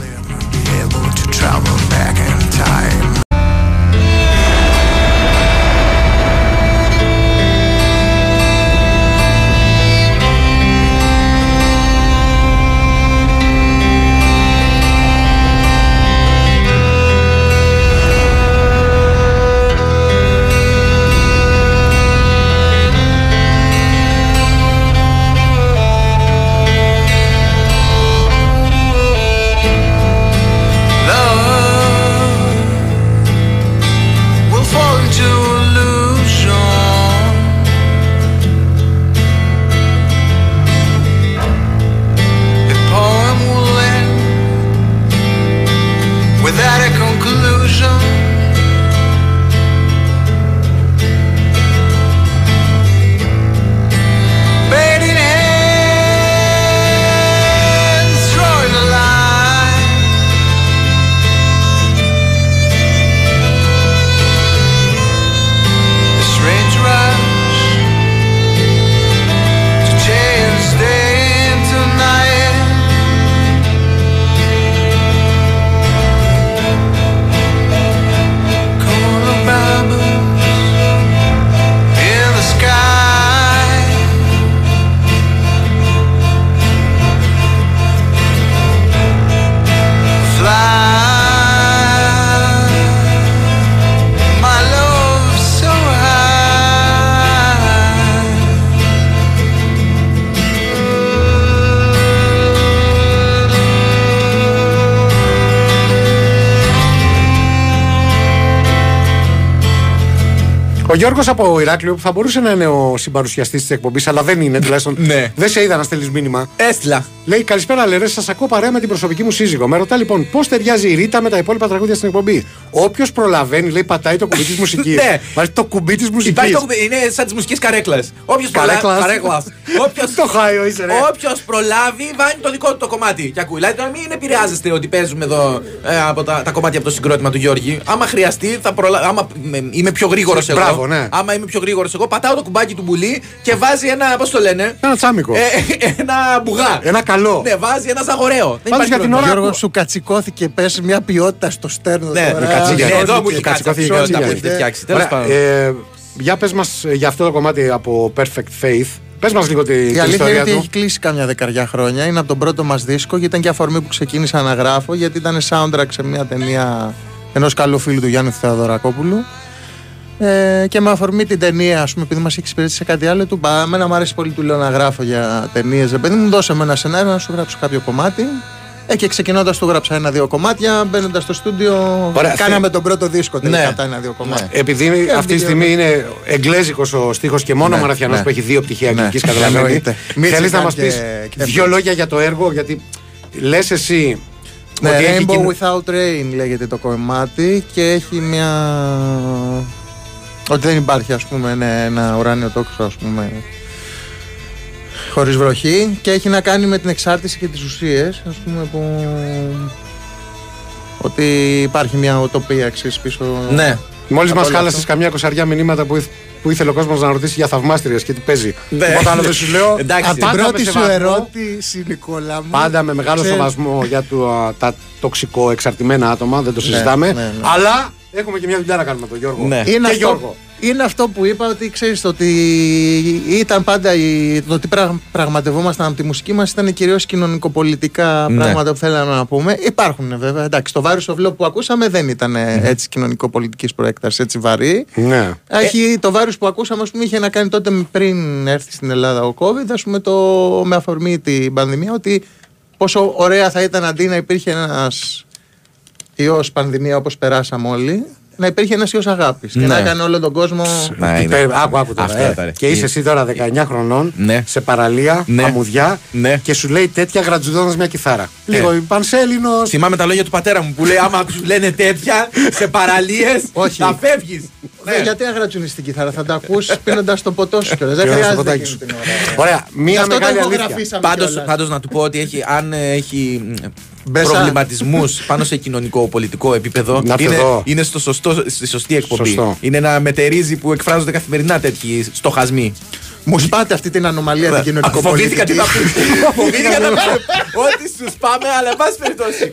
Ο Γιώργος από Ηράκλειο, που θα μπορούσε να είναι ο συμπαρουσιαστής της εκπομπής, αλλά δεν είναι τουλάχιστον. Δεν σε είδα να στέλνεις μήνυμα. Έστειλα. Λέει: Καλησπέρα, Λερέ. Σας ακούω παρέα με την προσωπική μου σύζυγο. Με ρωτά λοιπόν πώς ταιριάζει η Ρίτα με τα υπόλοιπα τραγούδια στην εκπομπή. Όποιος προλαβαίνει, λέει, πατάει το κουμπί της μουσικής. Ναι. Βάζει το κουμπί της μουσικής. Είναι σαν τις μουσικές καρέκλες. Όποιος προλάβει, βάνει το δικό του το κομμάτι. Και ακούει. Δηλαδή, μην επηρεάζεστε ότι παίζουμε εδώ από τα κομμάτια από το συγκρότημα του Γιώργη. Άμα χρειαστεί, είμαι πιο γρήγορος εγώ. Μπράβο, ναι. Άμα είμαι πιο γρήγορος εγώ, πατάω το κουμπάκι του μπουλί και βάζει ένα. Πώς το λένε? Ένα τσάμικο. Ένα μπουγά. Ένα καλό. Ναι, βάζει ένα ζαγοραίο. Πάντως για την ώρα. Γιώργο, σου κατσικώθηκε, πες, μια ποιότητα στο στέρνο. Ναι, εδώ μου έχει κατσικώθηκε ποιότητα που έχετε φτιάξει. Τέλος πάντων. Για πες μας για αυτό το κομμάτι από Perfect Faith. Πες μας λίγο την ιστορία του. Η αλήθεια είναι ότι έχει κλείσει καμιά δεκαριά χρόνια. Είναι από τον πρώτο μας δίσκο και ήταν και αφορμή που ξεκίνησα να γράφω, γιατί ήταν soundtrack σε μια ταινία ενός καλού φίλου του Γιάννη Θεοδωρακόπουλου. Και με αφορμή την ταινία, ας πούμε, επειδή μας έχει εξυπηρετήσει σε κάτι άλλο, του είπα: Εμένα μου αρέσει πολύ, του λέω, να γράφω για ταινίες. Επειδή μου δώσε ένα σενάριο, να σου γράψω κάποιο κομμάτι. Και ξεκινώντας, του γράψα ένα-δύο κομμάτια. Μπαίνοντας στο στούντιο, κάναμε τον πρώτο δίσκο. Τελικά τα ένα-δύο κομμάτια. Επειδή αυτή τη στιγμή είναι εγγλέζικος ο στίχος και μόνο ο Μαραθιανός που έχει δύο πτυχία αγγλικής, καταλαβαίνετε. Θέλεις να μας πεις δύο λόγια για το έργο, γιατί λες εσύ. Ναι, Rainbow Without Rain λέγεται το κομμάτι και έχει μια. Ότι δεν υπάρχει, ας πούμε, ένα ουράνιο τόξο, ας πούμε, χωρίς βροχή, και έχει να κάνει με την εξάρτηση και τις ουσίες, ας πούμε, που... ότι υπάρχει μια οτοπία εξής πίσω. Ναι. Μόλις μας χάλασες καμιά κοσαριά μηνύματα που ήθελε ο κόσμος να ρωτήσει για θαυμάστριες και τι παίζει. Οπότε άλλο δεν σου λέω. Εντάξει, πρώτη σου ερώτηση, Νικόλα μου. Πάντα με μεγάλο σεβασμό για τα τοξικοεξαρτημένα άτομα, δεν το συζητάμε. Αλλά έχουμε και μια δουλειά να κάνουμε τον Γιώργο. Ναι. Είναι αυτό που είπα, ότι ξέρεις, ότι ήταν πάντα το τι πραγματευόμασταν από τη μουσική μας ήταν κυρίως κοινωνικοπολιτικά πράγματα που θέλαμε να πούμε. Υπάρχουν βέβαια. Εντάξει, το Virus of Love που ακούσαμε δεν ήταν έτσι κοινωνικοπολιτικής προέκτασης, έτσι βαρύ. Ναι. Το Virus που ακούσαμε, ας πούμε, είχε να κάνει τότε πριν έρθει στην Ελλάδα ο COVID, ας πούμε, με αφορμή την πανδημία, ότι πόσο ωραία θα ήταν αντί να υπήρχε ένας ιός πανδημία όπως περάσαμε όλοι, να υπήρχε ένας ιός αγάπης και να έκανε όλο τον κόσμο. Άκου τώρα. Και είσαι εσύ τώρα 19 χρονών σε παραλία, αμμουδιά, και σου λέει τέτοια γρατζουδώντας μια κιθάρα. Λίγο πανσέλινος. Θυμάμαι τα λόγια του πατέρα μου που λέει: Άμα σου λένε τέτοια σε παραλίες, θα φεύγεις. Γιατί να γρατσουνείς την κιθάρα, θα τα ακούσεις πίνοντας το ποτό σου κιόλας. Δεν χρειάζεται εκείνη την ώρα. Ωραία, μία μεγάλη αλήθεια. Πάντως να του πω ότι αν έχει προβληματισμούς πάνω σε κοινωνικό-πολιτικό επίπεδο, είναι στη σωστή εκπομπή. Σωστό. Είναι να μετερίζει που εκφράζονται καθημερινά τέτοιοι στοχασμοί. Μου σπάτε αυτή την ανομαλία την κοινωνικοπολιτική. Φοβήθηκα την ότι σου σπάμε, αλλά εν πάση περιπτώσει.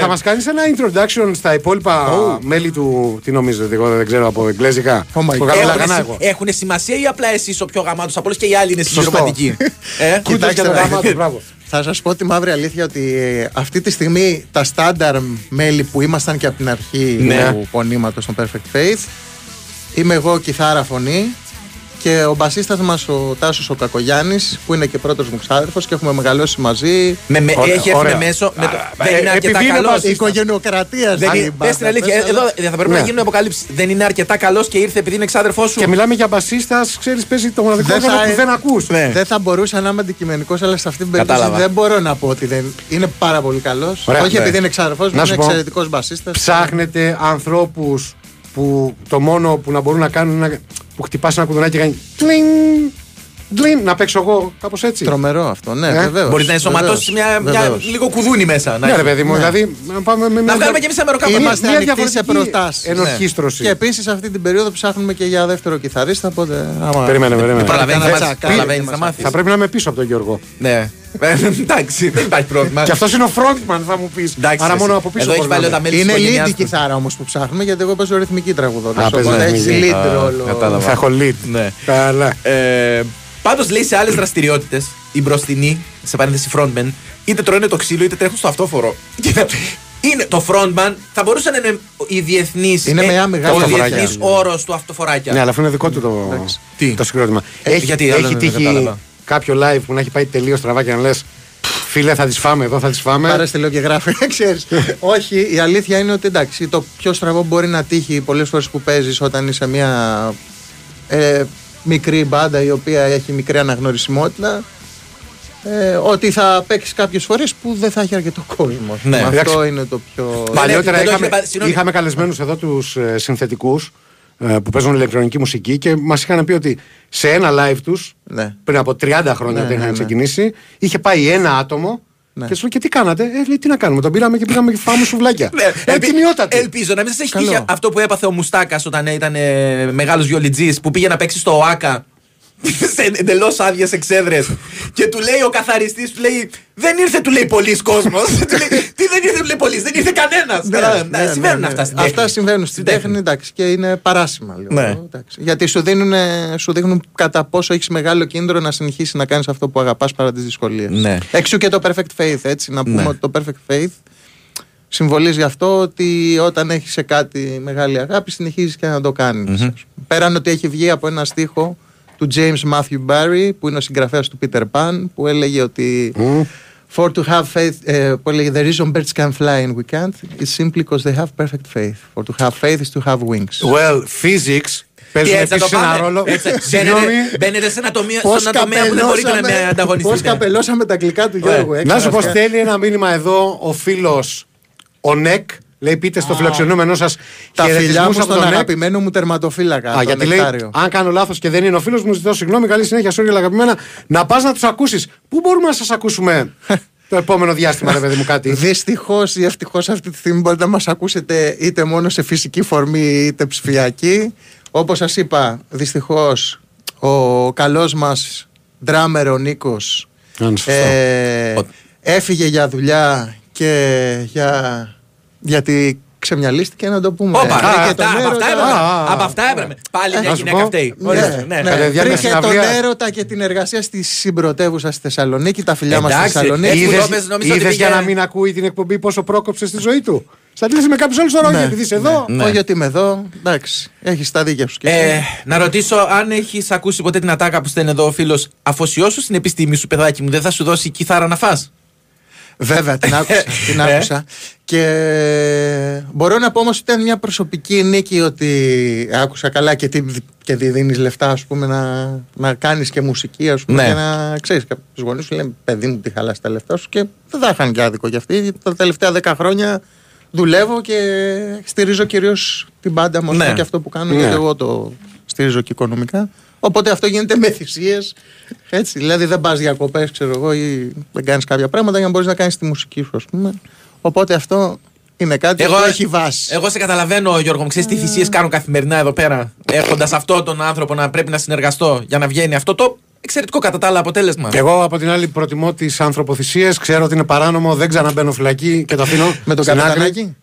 Θα μας κάνεις ένα introduction στα υπόλοιπα μέλη του. Τι νομίζετε, εγώ δεν ξέρω από εγγλέζικα. Έχουν σημασία ή απλά εσείς ο πιο γαμάτος από όλους και οι άλλοι είναι συμπληρωματικοί? Κοιτάξτε, θα σας πω τη μαύρη αλήθεια, ότι αυτή τη στιγμή τα στάνταρ μέλη που ήμασταν και από την αρχή του πονήματος των Perfect Faith, είμαι εγώ κιθάρα φωνή, και ο μπασίστας μας ο Τάσος ο Κακογιάννης, που είναι και πρώτος μου ξάδερφος και έχουμε μεγαλώσει μαζί. Έχει έρθει μέσο. Δεν είναι αρκετά καλός. Οικογενειοκρατίας. Πες την αλήθεια, εδώ θα πρέπει να γίνουν αποκαλύψεις. Δεν είναι αρκετά καλός και ήρθε επειδή είναι ξάδερφός σου. Και μιλάμε για μπασίστας, ξέρεις, παίζει το μοναδικό όργανο που δεν ακούς. Δεν θα μπορούσα να είμαι αντικειμενικός, αλλά σε αυτή την περίπτωση δεν μπορώ να πω ότι δεν είναι πάρα πολύ καλός. Όχι επειδή είναι ξάδερφός μου, είναι εξαιρετικός μπασίστας. Ψάχνετε ανθρώπους που το μόνο που να μπορούν να κάνουν, που χτυπάς ένα κουδουνάκι και κάνει τλιν, να παίξω εγώ, κάπως έτσι. Τρομερό αυτό, ναι, βεβαίως. Μπορεί να ενσωματώσεις μια λίγο κουδούνι μέσα. Ναι, ρε παιδί μου, δηλαδή να πάμε με μια. Να βγάλουμε και εμείς ένα μεροκάμα. Είμαστε ανοιχτοί σε προτάσεις. Ενορχήστρωση. Και επίσης αυτή την περίοδο ψάχνουμε και για δεύτερο κιθαρίστα. Οπότε. Περιμένουμε. Θα πρέπει να είμαι πίσω από τον Γιώργο. Ναι. Εντάξει, δεν υπάρχει πρόβλημα. Και αυτό είναι ο frontman, θα μου πει. Άρα μόνο από πίσω. Είναι lead η κιθάρα όμως που ψάχνουμε, γιατί εγώ παίζω ρυθμική τραγουδόντας. Οπότε έχει lead ρόλο. Θα έχω lead. Καλά. Πάντως λέει σε άλλες δραστηριότητες, οι μπροστινοί, σε παρένθεση frontman, είτε τρώνε το ξύλο είτε τρέχουν στο αυτόφορο. Είναι το frontman, θα μπορούσε να είναι η διεθνής, ο διεθνής όρος του αυτοφοράκια. Ναι, αλλά αυτό είναι δικό του το συγκρότημα. Έχει τύχει κάποιο live που να έχει πάει τελείως στραβά και να λες Φίλε, θα τις φάμε εδώ, θα τις φάμε. Άρα στελέω και γράφει, ξέρεις. Όχι, η αλήθεια είναι ότι εντάξει, το πιο στραβό μπορεί να τύχει πολλές φορές που παίζεις όταν είσαι μια μικρή μπάντα η οποία έχει μικρή αναγνωρισιμότητα. Ότι θα παίξει κάποιες φορές που δεν θα έχει αρκετό κόσμο. Ναι. Αυτό είναι το πιο. Παλιότερα είχαμε καλεσμένους εδώ τους συνθετικούς που παίζουν ηλεκτρονική μουσική και μας είχαν πει ότι σε ένα live τους, ναι, πριν από 30 χρόνια όταν είχαν ξεκινήσει, είχε πάει ένα άτομο. Ναι. Και σου λέει, και τι κάνατε? Λέει, τι να κάνουμε, τον πήραμε και πήγαμε και φάμε σουβλάκια. Ελπίζω να μην σας έχει τύχει αυτό που έπαθε ο Μουστάκας όταν ήταν μεγάλος βιολιτζής που πήγε να παίξει στο ΟΑΚΑ σε εντελώς άδειες εξέδρες και του λέει ο καθαριστής, του λέει, δεν ήρθε, του λέει, πολλής κόσμος. Τι δεν ήρθε, του λέει, πολλής, δεν ήρθε κανένας. Συμβαίνουν αυτά στην τέχνη. Αυτά συμβαίνουν στην τέχνη, εντάξει, και είναι παράσημα. Γιατί σου δείχνουν κατά πόσο έχεις μεγάλο κίνδυνο να συνεχίσεις να κάνεις αυτό που αγαπάς παρά τις δυσκολίες. Εξού και το perfect faith, έτσι, να πούμε ότι το perfect faith συμβολίζει αυτό, ότι όταν έχεις σε κάτι μεγάλη αγάπη, συνεχίζεις και να το κάνεις. Πέραν ότι έχει βγει από ένα στίχο του James Matthew Barry, που είναι ο συγγραφέας του Peter Pan, που έλεγε ότι for to have faith, που έλεγε the reason birds can fly and we can't is simply because they have perfect faith. For to have faith is to have wings. Well, physics παίζει επίσης ένα ρόλο. Μπαίνετε σε ένα τομέα που δεν μπορείτε να ανταγωνιστείτε. Πώς καπελώσαμε τα αγγλικά του Γιώργου. Να σου πω, στέλνει ένα μήνυμα εδώ ο φίλος ο Νεκ. Λέει, πείτε στο φιλοξενούμενο σας τα φιλιά μου στον αγαπημένο μου τερματοφύλακα. Γιατί λέει, αν κάνω λάθος και δεν είναι ο φίλος μου, ζητώ συγγνώμη. Καλή συνέχεια, Σούρια, αγαπημένα. Να πας να τους ακούσεις. Πού μπορούμε να σας ακούσουμε το επόμενο διάστημα, ρε παιδί μου, κάτι? Δυστυχώς ή ευτυχώς, αυτή τη στιγμή μπορείτε να μας ακούσετε είτε μόνο σε φυσική φορμή είτε ψηφιακή. Όπως σας είπα, δυστυχώς ο καλός μας ντράμερ ο Νίκος έφυγε για δουλειά και για. Γιατί ξεμυαλίστηκε, να το πούμε. Όπα, από αυτά έπρεπε. Πάλι μια γυναίκα φταίει. Βρήκε τον έρωτα και την εργασία στη συμπρωτεύουσα στη Θεσσαλονίκη. Τα φιλιά μας στη Θεσσαλονίκη. Είδες, για να μην ακούει την εκπομπή, πόσο πρόκοψε στη ζωή του. Στα αντίθεση με κάποιους άλλους, τώρα επειδή είσαι εδώ. Όχι ότι είμαι εδώ. Εντάξει, έχεις τα δίκια σου. Να ρωτήσω αν έχεις ακούσει ποτέ την ατάκα που στέλνει εδώ ο φίλος. Αφοσιώσου στην επιστήμη σου, παιδάκι μου, δεν θα σου δώσει κιθάρα να φας. Βέβαια, την άκουσα. Και μπορώ να πω όμως ότι ήταν μια προσωπική νίκη, ότι άκουσα καλά και δίνεις λεφτά, ας πούμε, να κάνεις και μουσική, ας πούμε, και να ξέρεις. Κάποιους γονείς σου λένε, παιδί μου, τι χαλάς τα λεφτά σου, και δεν θα είχαν και άδικο κι αυτοί. Τα τελευταία 10 χρόνια δουλεύω και στηρίζω κυρίως την μπάντα μου, και αυτό που κάνω, γιατί εγώ το στηρίζω και οικονομικά. Οπότε αυτό γίνεται με θυσίες. Έτσι, δηλαδή δεν πας διακοπές, ξέρω εγώ, ή δεν κάνεις κάποια πράγματα για να μπορείς να κάνεις τη μουσική σου, ας πούμε. Οπότε αυτό είναι κάτι που έχει βάση. Εγώ σε καταλαβαίνω, Γιώργο, ξέρεις τι θυσίες κάνουν καθημερινά εδώ πέρα, έχοντας αυτόν τον άνθρωπο να πρέπει να συνεργαστώ για να βγαίνει αυτό το εξαιρετικό κατά τα άλλα αποτέλεσμα. Εγώ από την άλλη προτιμώ τις ανθρωποθυσίες. Ξέρω ότι είναι παράνομο, δεν ξαναμπαίνω φυλακή και το αφήνω με τον κατανάκι.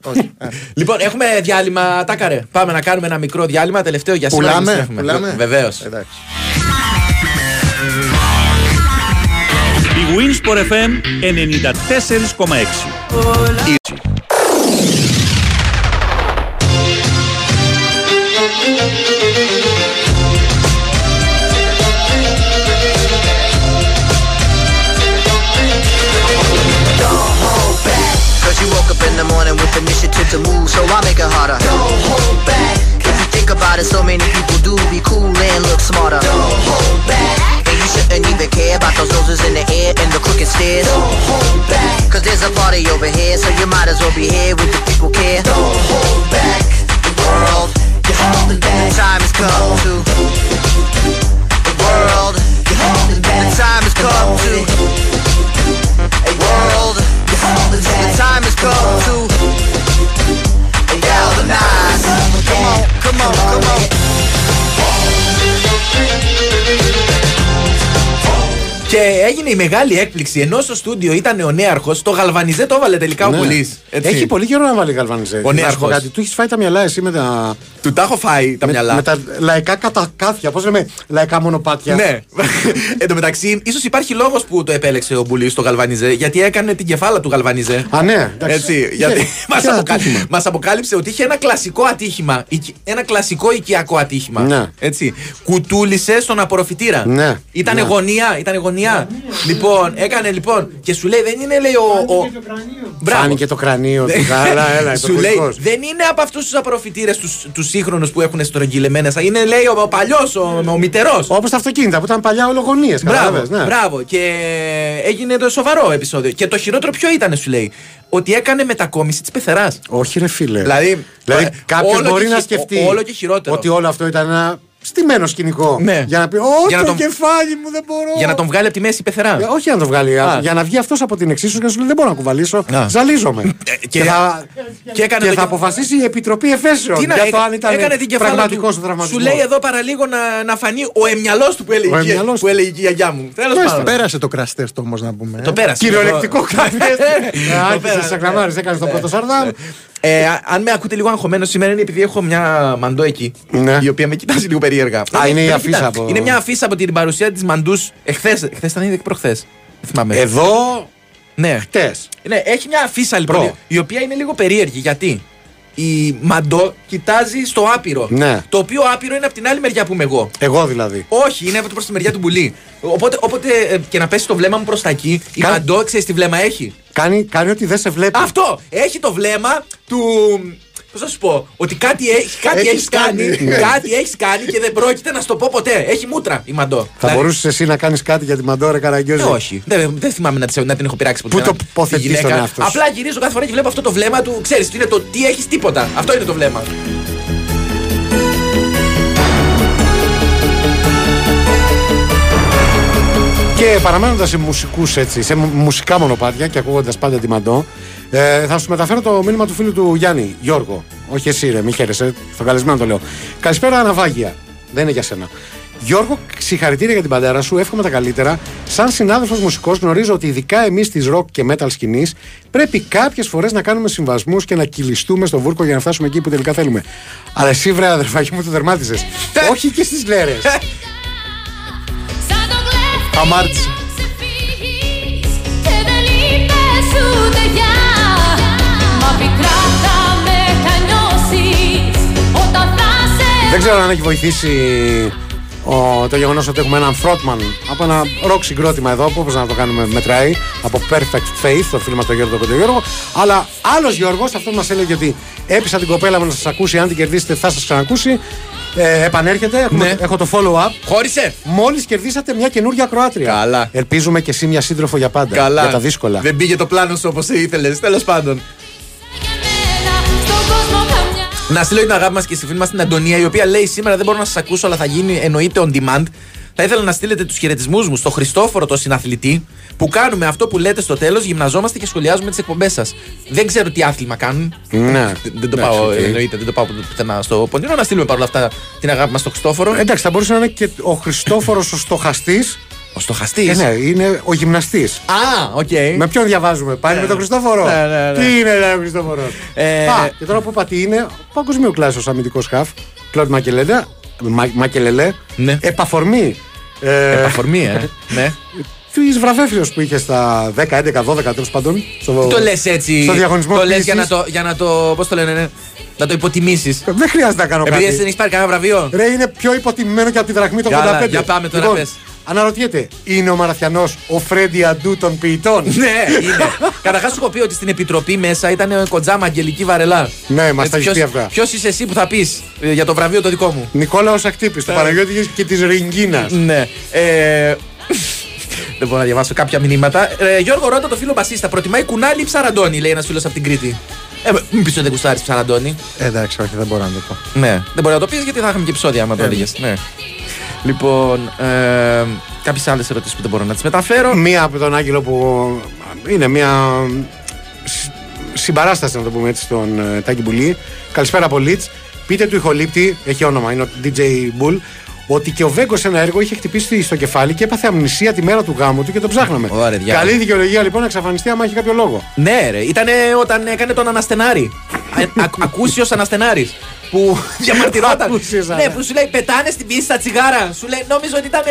Λοιπόν, έχουμε διάλειμμα, τάκαρε. Πάμε να κάνουμε ένα μικρό διάλειμμα, τελευταίο για σήμερα. Πουλάμε. Βεβαίως. Η Winsport FM 94,6. To move, so I make it harder. Don't hold back. If you think about it, so many people do. Be cool and look smarter. Don't hold back. And you shouldn't even care about those noses in the air and the crooked stairs. Don't hold back. Cause there's a party over here, so you might as well be here with the people care. Don't hold back. The world, you're holding back. The time has come to. The world, you're holding back. The time has come to. A world, you're holding back. The time has come to. Nice. Come on, come on, come on. Και έγινε η μεγάλη έκπληξη, ενώ στο στούντιο ήταν ο νέαρχος, το γαλβανιζέ το έβαλε τελικά ο Πουλής. Έχει πολύ καιρό να βάλει γαλβανιζέ. Ο νέαρχος. Του έχεις φάει τα μυαλά εσύ με τα. Του τα έχω φάει τα μυαλά. Με τα λαϊκά κατακάθια, πώς λέμε, λαϊκά μονοπάτια. Ναι. Εν τω μεταξύ, ίσως υπάρχει λόγος που το επέλεξε ο Μπουλής το γαλβανιζέ, γιατί έκανε την κεφάλα του γαλβανιζέ. Α, ναι, εντάξει. Γιατί μας αποκάλυψε ότι είχε ένα κλασικό ατύχημα. Ένα κλασικό οικιακό ατύχημα. Κουτούλησε στον απορροφητήρα. Ήταν γωνία. Ουκρανία. Λοιπόν, έκανε λοιπόν και σου λέει δεν είναι λέει ο. Φάνηκε το κρανίο του. Καλά, έλα, σου λέει δεν είναι από αυτού του απορροφητήρε του σύγχρονου που έχουν στρογγυλεμένε. Είναι λέει ο παλιό, ο μητερό. Όπω τα αυτοκίνητα που ήταν παλιά ολογωνίε. Μπράβο. Και έγινε το σοβαρό επεισόδιο. Και το χειρότερο ποιο ήταν, σου λέει. Ότι έκανε μετακόμιση της πεθεράς. Όχι ρε φίλε. Δηλαδή κάποιος μπορεί να σκεφτεί όλο και χειρότερο. Ότι όλο αυτό ήταν ένα στημένο σκηνικό. Ναι. Για να πει όχι το κεφάλι μου δεν μπορώ. Για να τον βγάλει από τη μέση η πεθερά. Όχι να τον βγάλει. Για να βγει αυτός από την εξίσωση και να σου λέει δεν μπορώ να κουβαλήσω. Ζαλίζομαι. Και θα αποφασίσει η Επιτροπή Εφέσεων. Για το αν ήταν πραγματικός ο τραυματισμός. Σου λέει εδώ παραλίγο να φανεί ο εμμυαλός του που έλεγε η γιαγιά μου. Πέρασε το crash test όμως να πούμε. Το πέρασε. Κυριολεκτικό crash test. Έκανε το πρώτο σαρδάμ. Αν με ακούτε λίγο αγχωμένο σήμερα είναι επειδή έχω μια μαντό εκεί. Η οποία με κοιτάζει λίγο περίεργα. Α, είναι η αφίσα από. Είναι μια αφίσα από την παρουσία της μαντούς εχθές. Εχθές ήταν ήδη και προχθές. Εδώ. Ναι. Χτες. Ναι, έχει μια αφίσα λοιπόν. Η οποία είναι λίγο περίεργη. Γιατί η μαντό κοιτάζει στο άπειρο. Ναι. Το οποίο άπειρο είναι από την άλλη μεριά που είμαι εγώ. Εγώ δηλαδή. Όχι, είναι προς τη μεριά του μπουλί. Οπότε και να πέσει το βλέμμα μου προς τα εκεί, η μαντό ξέρει τι βλέμμα έχει. Κάνει ότι δεν σε βλέπει. Αυτό! Έχει το βλέμμα του. Πώς θα σου πω, ότι κάτι έχεις κάνει και δεν πρόκειται να σου το πω ποτέ. Έχει μούτρα η μαντό. Θα μπορούσες εσύ να κάνεις κάτι για τη μαντό, ρε Καραγκιόζη? Όχι. Δεν θυμάμαι να την έχω πειράξει ποτέ. Πού το ποθετείς τον εαυτό σου? Απλά γυρίζω κάθε φορά και βλέπω αυτό το βλέμμα του. Ξέρεις, είναι το τι έχεις τίποτα. Αυτό είναι το βλέμμα. Και παραμένοντας σε μουσικά μονοπάτια και ακούγοντας πάντα τη μαντό, θα σου μεταφέρω το μήνυμα του φίλου του Γιάννη, Γιώργο. Όχι εσύ, ρε, μη χαίρεσαι, στον καλεσμένο το λέω. Καλησπέρα, Αναβάγια. Δεν είναι για σένα. Γιώργο, συγχαρητήρια για την παντέρα σου, εύχομαι τα καλύτερα. Σαν συνάδελφος μουσικός, γνωρίζω ότι ειδικά εμείς της ροκ και metal σκηνής πρέπει κάποιες φορές να κάνουμε συμβασμούς και να κυλιστούμε στο βούρκο για να φτάσουμε εκεί που τελικά θέλουμε. Αλλά εσύ, βρε, αδερφάκι μου, το δερμάτισες. Όχι και στις λέρες. Αμάρτηση. Δεν ξέρω αν έχει βοηθήσει το γεγονός ότι έχουμε έναν frontman από ένα rock συγκρότημα εδώ που όπως να το κάνουμε μετράει από Perfect Faith, το φίλο μας τον Γιώργο Κοντογιώργο, αλλά άλλος Γιώργος, αυτός μας έλεγε ότι έπεισα την κοπέλα μου να σας ακούσει, αν την κερδίσετε θα σας ξανακούσει. Επανέρχεται, ναι. Έχω το follow-up. Χώρισε! Μόλις κερδίσατε μια καινούργια Κροάτρια. Καλά. Ελπίζουμε και εσύ μια σύντροφο για πάντα. Καλά. Για τα δύσκολα. Δεν πήγε το πλάνο σου όπως ήθελες. Τέλος πάντων. Να στείλω την αγάπη μας και στη φίλη μας την Αντωνία, η οποία λέει σήμερα δεν μπορώ να σας ακούσω, αλλά θα γίνει εννοείται on demand. Θα ήθελα να στείλετε τους χαιρετισμούς μου στο Χριστόφορο, το συναθλητή, που κάνουμε αυτό που λέτε στο τέλος, γυμναζόμαστε και σχολιάζουμε τις εκπομπές σας. Δεν ξέρω τι άθλημα κάνουν. Ναι. Δεν το πάω, εννοείται, δεν το πάω πουθενά στο ποντινό. Να στείλουμε παρόλα αυτά την αγάπη μας στο Χριστόφορο. Εντάξει, θα μπορούσε να είναι και ο Χριστόφορος ο στοχαστής. Ο στοχαστής. Ναι, είναι ο γυμναστής. Α, οκ. Με ποιον διαβάζουμε, πάλι με τον Χριστόφορο. Τι είναι, λέει ο Χριστόφορο. Και τώρα που είπα τι είναι, παγκοσμίου κλάσσος αμυντικός χαφ, Κλοντ Μακελελέ. Επαφορμή. Επαφορμή, ναι. Τη βραβεύσεω που είχε στα 10, 11, 12 τέλος πάντων. Το λες έτσι. Στο διαγωνισμό το λες για να το. Πώς το λένε, ναι. Να το υποτιμήσεις. Δεν χρειάζεται να κάνω κάτι. Επειδή δεν έχει πάρει κανένα βραβείο. Ρε, είναι πιο υποτιμημένο και από τη δραχμή το 85. Για πάμε τώρα, πες. Αναρωτιέται, είναι ο Μαραθιανός ο Φρέντι Αντού των ποιητών? Ναι, είναι. Καταρχάς σου έχω πει ότι στην επιτροπή μέσα ήταν ο Κοντζάμα Αγγελική Βαρελά. Ναι, μας τα έχεις πει αυτά. Ποιος είσαι εσύ που θα πεις για το βραβείο το δικό μου? Νικόλαος Ακτύπης, το Παναγιώτη και της Ριγκίνας. Ναι. Δεν μπορώ να διαβάσω κάποια μηνύματα. Γιώργο, ρώτα το φίλο μπασίστα, προτιμάει κουνάλι ή ψαραντώνι, λέει ένας φίλος από την Κρήτη. Μην πεις ότι δεν κουστάρεις ψαραντώνι. Εντάξει, όχι, δεν μπορώ να το πω. Ναι, δεν μπορεί να το πεις γιατί θα είχαμε και επεισόδια άμα το έλεγες. Ναι. Λοιπόν, κάποιες άλλες ερωτήσεις που δεν μπορώ να τις μεταφέρω. Μία από τον Άγγελο που είναι μία συμπαράσταση, να το πούμε έτσι, στον Τάκη Μπουλή. Καλησπέρα από Λίτς. Πείτε του ηχολήπτη, έχει όνομα, είναι ο DJ Bull, ότι και ο Βέγκος σε ένα έργο είχε χτυπήσει στο κεφάλι και έπαθε αμνησία τη μέρα του γάμου του και το ψάχναμε. Καλή δικαιολογία λοιπόν να εξαφανιστεί άμα έχει κάποιο λόγο. Ναι, ρε, ήταν όταν έκανε τον Αναστενάρη. Ακούσιος Αναστενάρης. Που διαμαρτυρόταν. Ναι, που σου λέει πετάνε στην πίστη τα τσιγάρα. Σου λέει νόμιζα ότι ήταν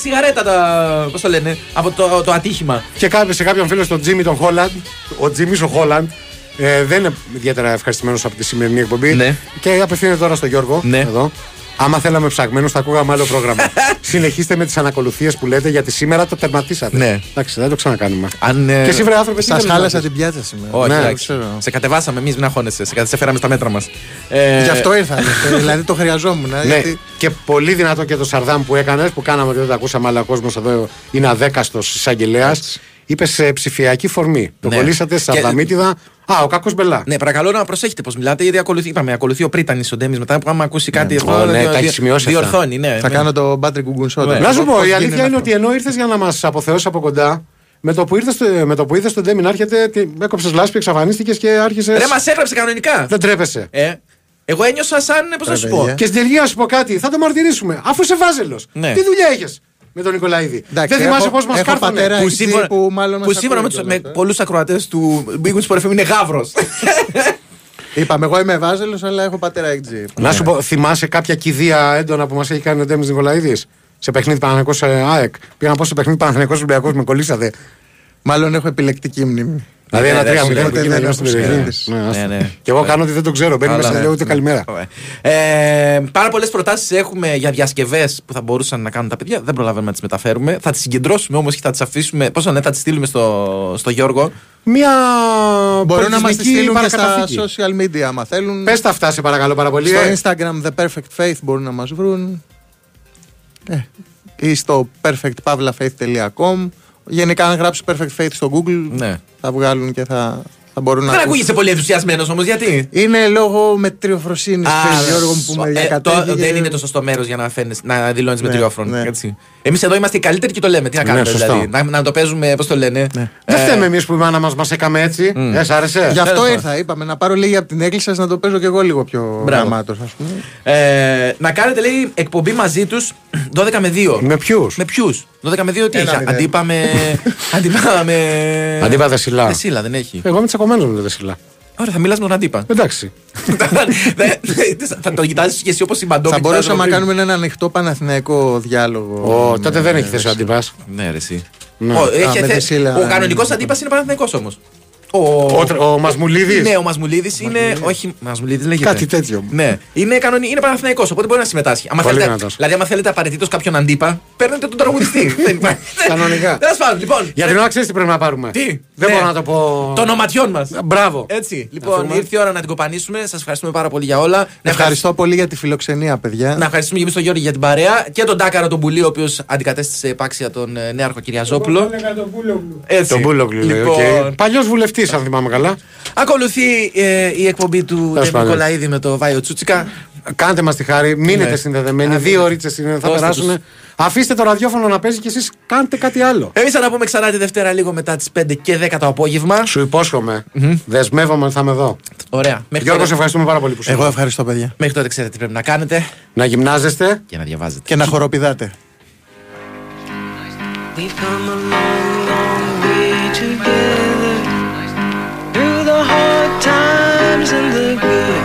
σιγαρέτα τα. Πώς το λένε, από το ατύχημα. Και σε κάποιον φίλο στον Τζίμι τον Χόλαντ, ο Τζίμις ο Χόλαντ, δεν είναι ιδιαίτερα ευχαριστημένος από τη σημερινή εκπομπή. Ναι. Και απευθύνεται τώρα στον Γιώργο. Ναι. Εδώ. Άμα θέλαμε ψαγμένους θα ακούγαμε άλλο πρόγραμμα. Συνεχίστε με τις ανακολουθίες που λέτε, γιατί σήμερα το τερματίσατε. Ναι. Εντάξει, δεν το ξανακάνουμε. Αν, και εσύ βρε άνθρωποι, σας χάλασα την πιάτσα σήμερα. Όχι, ναι, ξέρω. Σε κατεβάσαμε εμείς, μην αγχώνεσαι. Σε φέραμε στα μέτρα μας. Γι' αυτό ήρθα. Δηλαδή το χρειαζόμουν. Ναι. Γιατί... Και πολύ δυνατό και το Σαρδάμ που έκανες, που κάναμε ότι δεν το ακούσαμε, αλλά ο κόσμος εδώ είναι αδέκαστος εισαγγελέας. Είπε σε ψηφιακή φορμή. Το κολλήσατε στα Σαρδαμίτιδα. Α, ο Κάκος Μπελά. Ναι, παρακαλώ να προσέχετε πώς μιλάτε, γιατί ακολουθεί ο Πρίτανης ο Ντέμις μετά που άμα ακούσει κάτι. Διορθώνει, ναι. Θα κάνω το Patrick Γκουνσότα. Να σου πω, η αλήθεια είναι ότι ενώ ήρθες για να μας αποθεώσεις από κοντά, με το που είδες τον Ντέμι να έρχεται, έκοψες λάσπη, εξαφανίστηκες και άρχισες. Ρε, μας έγραψε κανονικά. Δεν τρέπεσαι. Εγώ ένιωσα σαν. Πώς να σου πω. Και στην τελική να σου πω κάτι, θα το μαρτυρήσουμε. Αφού σε βάζελος. Τι δουλειά έχεις. Με τον Νικολαίδη. Δεν θυμάσαι πώς μας κάρτανε. Που σύμφωνα με πολλούς ακροατές του Big Wings Πορεφήμ είναι γάβρος. Είπαμε, εγώ είμαι βάζελος, αλλά έχω πατέρα XG. Να σου πω, θυμάσαι κάποια κηδεία έντονα που μας έχει κάνει ο Ντέμις Νικολαίδης σε παιχνίδι Παναθηναϊκός ΑΕΚ? Πήγα να πω στο παιχνίδι Παναθηναϊκός Ολυμπιακός, με κολλήσατε. Μάλλον έχω επιλεκτική μνήμη. Δηλαδή ένα 3-0 που γίνεται στην περιοχή της. Και εγώ κάνω ότι δεν το ξέρω. Μπαίνει μέσα, λέω ούτε καλημέρα. Πάρα πολλές προτάσεις έχουμε για διασκευές που θα μπορούσαν να κάνουν τα παιδιά. Δεν προλαβαίνουμε να τις μεταφέρουμε. Θα τις συγκεντρώσουμε όμως και θα τις αφήσουμε. Πόσο θα τις στείλουμε στο Γιώργο. Μία. Μπορούν να μας τη στείλουν και στα social media, άμα θέλουν. Πες τα αυτά, σε παρακαλώ πάρα πολύ. Στο Instagram The Perfect Faith μπορούν να μας βρουν. Ή στο perfectpavlafaith.com. Γενικά, αν γράψει Perfect Faith στο Google, ναι, θα βγάλουν και θα μπορούν να. Δεν ακούγεσαι πολύ ενθουσιασμένος όμως, γιατί. Είναι λόγω μετριοφροσύνης, Γιώργο μου, που κατέβηκε. Δεν είναι το σωστό μέρος για να δηλώνεις μετριόφρον. Ναι. Εμείς εδώ είμαστε οι καλύτεροι και το λέμε. Τι να κάνουμε, ναι, δηλαδή. Να το παίζουμε, πώς το λένε. Ναι. Δεν φταίμε εμείς που η μάνα μας έκαμε έτσι. Σ' άρεσε. Γι' αυτό ήρθα. Είπαμε να πάρω λίγη από την έκκληση σας, να το παίζω κι εγώ λίγο πιο γραμμάτος, ας πούμε. Να κάνετε, λέει, εκπομπή μαζί τους 12 με 2. Με ποιους? 12 με 2 τι έχει. Αντίπα Δεσίλα. Δεσίλα δεν έχει. Εγώ είμαι τσακωμένος με Δεσίλα. Ωραία, θα μιλάς με τον Αντίπα. Εντάξει. Θα τον κοιτάζεις και εσύ όπως η Μαντόπη. Θα μπορούσαμε να κάνουμε έναν ανοιχτό παναθηναϊκό διάλογο. Τότε δεν έχει θέση ο Αντίπας. Ναι, ρε εσύ. Ο κανονικός Αντίπας είναι παναθηναϊκός όμως. Ο Μασμουλίδης. Ναι, ο Μασμουλίδης είναι. Όχι, Μασμουλίδης λέγεται. Κάτι τέτοιο. Ναι, είναι παναθηναϊκός, οπότε μπορεί να συμμετάσχει. Δηλαδή, άμα θέλετε απαραίτητος κάποιον αντίπα, παίρνετε τον τραγουδιστή. Κανονικά. Τέλος πάντων, λοιπόν. Για την ώρα ξέρεις τι πρέπει να πάρουμε. Τι. Δεν μπορώ να το πω. Των οματιών μας. Μπράβο. Έτσι. Λοιπόν, ήρθε η ώρα να την κοπανίσουμε. Σας ευχαριστούμε πάρα πολύ για όλα. Ευχαριστώ πολύ για τη φιλοξενία, παιδιά. Να ευχαριστούμε και εμείς τον Γιώργη για την παρέα και τον Τάκαρο τον Πουλή, ο οποίος αντικατέστησε επάξια τον νέαρχο Κυριαζόπουλο. Τον Μπούλογλου. Λοιπόν, παλιός βουλευτής. Αν θυμάμαι καλά. Ακολουθεί η εκπομπή του Νικολαίδη με το Βάιο Τσούτσικα. Κάντε μας τη χάρη, μείνετε συνδεδεμένοι. 2 ώρες θα περάσουν. Αφήστε το ραδιόφωνο να παίζει και εσείς κάντε κάτι άλλο. Εμείς θα τα πούμε ξανά τη Δευτέρα, λίγο μετά τις 5 και 10 το απόγευμα. Σου υπόσχομαι. Δεσμεύομαι ότι θα είμαι εδώ. Ωραία. Γιώργο, σε ευχαριστούμε πάρα πολύ που ήρθατε. Εγώ ευχαριστώ, παιδιά. Μέχρι τότε ξέρετε τι πρέπει να κάνετε. Να γυμνάζεστε και να διαβάζετε. Και να χοροπηδάτε. And the good,